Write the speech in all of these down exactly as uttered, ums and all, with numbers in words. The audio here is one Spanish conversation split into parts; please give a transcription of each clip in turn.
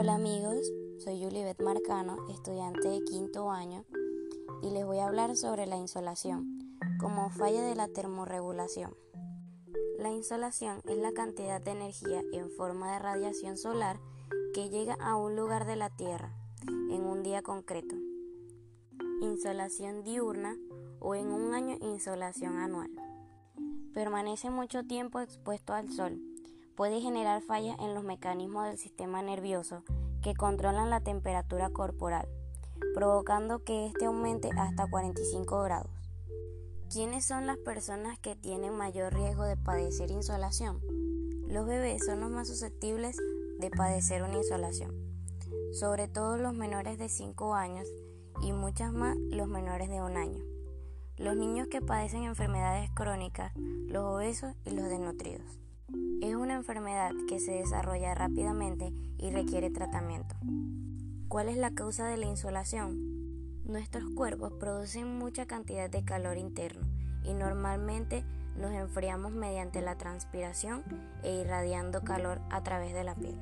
Hola amigos, soy Yulibet Marcano, estudiante de quinto año, y les voy a hablar sobre la insolación, como falla de la termorregulación. La insolación es la cantidad de energía en forma de radiación solar que llega a un lugar de la Tierra en un día concreto. Insolación diurna o en un año insolación anual. Permanece mucho tiempo expuesto al sol. Puede generar fallas en los mecanismos del sistema nervioso que controlan la temperatura corporal, provocando que éste aumente hasta cuarenta y cinco grados. ¿Quiénes son las personas que tienen mayor riesgo de padecer insolación? Los bebés son los más susceptibles de padecer una insolación, sobre todo los menores de cinco años y muchas más los menores de un año, los niños que padecen enfermedades crónicas, los obesos y los desnutridos. Es una enfermedad que se desarrolla rápidamente y requiere tratamiento. ¿Cuál es la causa de la insolación? Nuestros cuerpos producen mucha cantidad de calor interno y normalmente nos enfriamos mediante la transpiración e irradiando calor a través de la piel.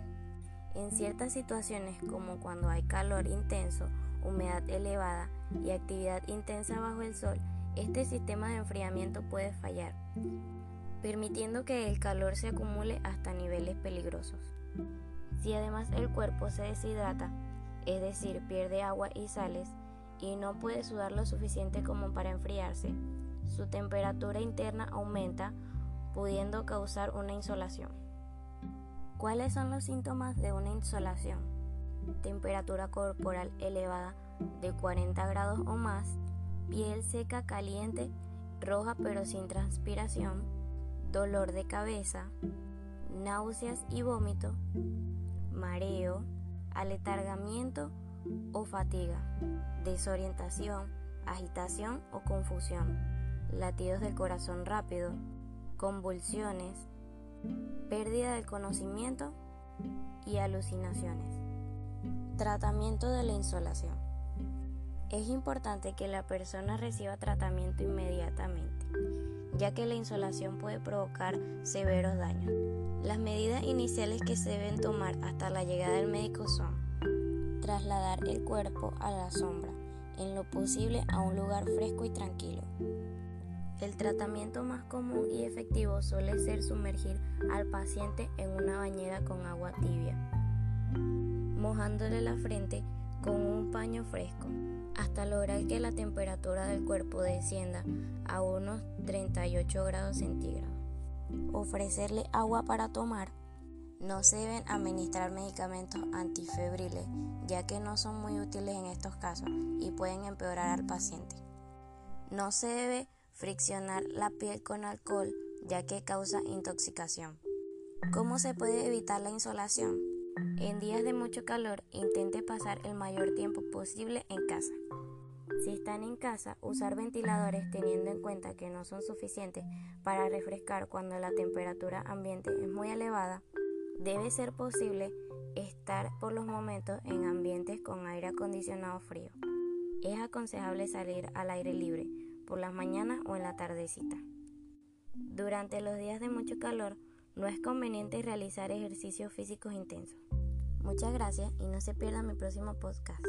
En ciertas situaciones, como cuando hay calor intenso, humedad elevada y actividad intensa bajo el sol, este sistema de enfriamiento puede fallar, permitiendo que el calor se acumule hasta niveles peligrosos. Si además el cuerpo se deshidrata, es decir, pierde agua y sales, y no puede sudar lo suficiente como para enfriarse, su temperatura interna aumenta, pudiendo causar una insolación. ¿Cuáles son los síntomas de una insolación? Temperatura corporal elevada de cuarenta grados o más, piel seca caliente, roja pero sin transpiración, dolor de cabeza, náuseas y vómito, mareo, aletargamiento o fatiga, desorientación, agitación o confusión, latidos del corazón rápido, convulsiones, pérdida del conocimiento y alucinaciones. Tratamiento de la insolación. Es importante que la persona reciba tratamiento inmediatamente, ya que la insolación puede provocar severos daños. Las medidas iniciales que se deben tomar hasta la llegada del médico son: trasladar el cuerpo a la sombra, en lo posible a un lugar fresco y tranquilo. El tratamiento más común y efectivo suele ser sumergir al paciente en una bañera con agua tibia, mojándole la frente con un paño fresco, hasta lograr que la temperatura del cuerpo descienda a unos treinta y ocho grados centígrados. Ofrecerle agua para tomar. No se deben administrar medicamentos antifebriles, ya que no son muy útiles en estos casos y pueden empeorar al paciente. No se debe friccionar la piel con alcohol, ya que causa intoxicación. ¿Cómo se puede evitar la insolación? En días de mucho calor, intente pasar el mayor tiempo posible en casa. Si están en casa, usar ventiladores, teniendo en cuenta que no son suficientes para refrescar cuando la temperatura ambiente es muy elevada. Debe ser posible estar por los momentos en ambientes con aire acondicionado frío. Es aconsejable salir al aire libre por las mañanas o en la tardecita. Durante los días de mucho calor, no es conveniente realizar ejercicios físicos intensos. Muchas gracias y no se pierdan mi próximo podcast.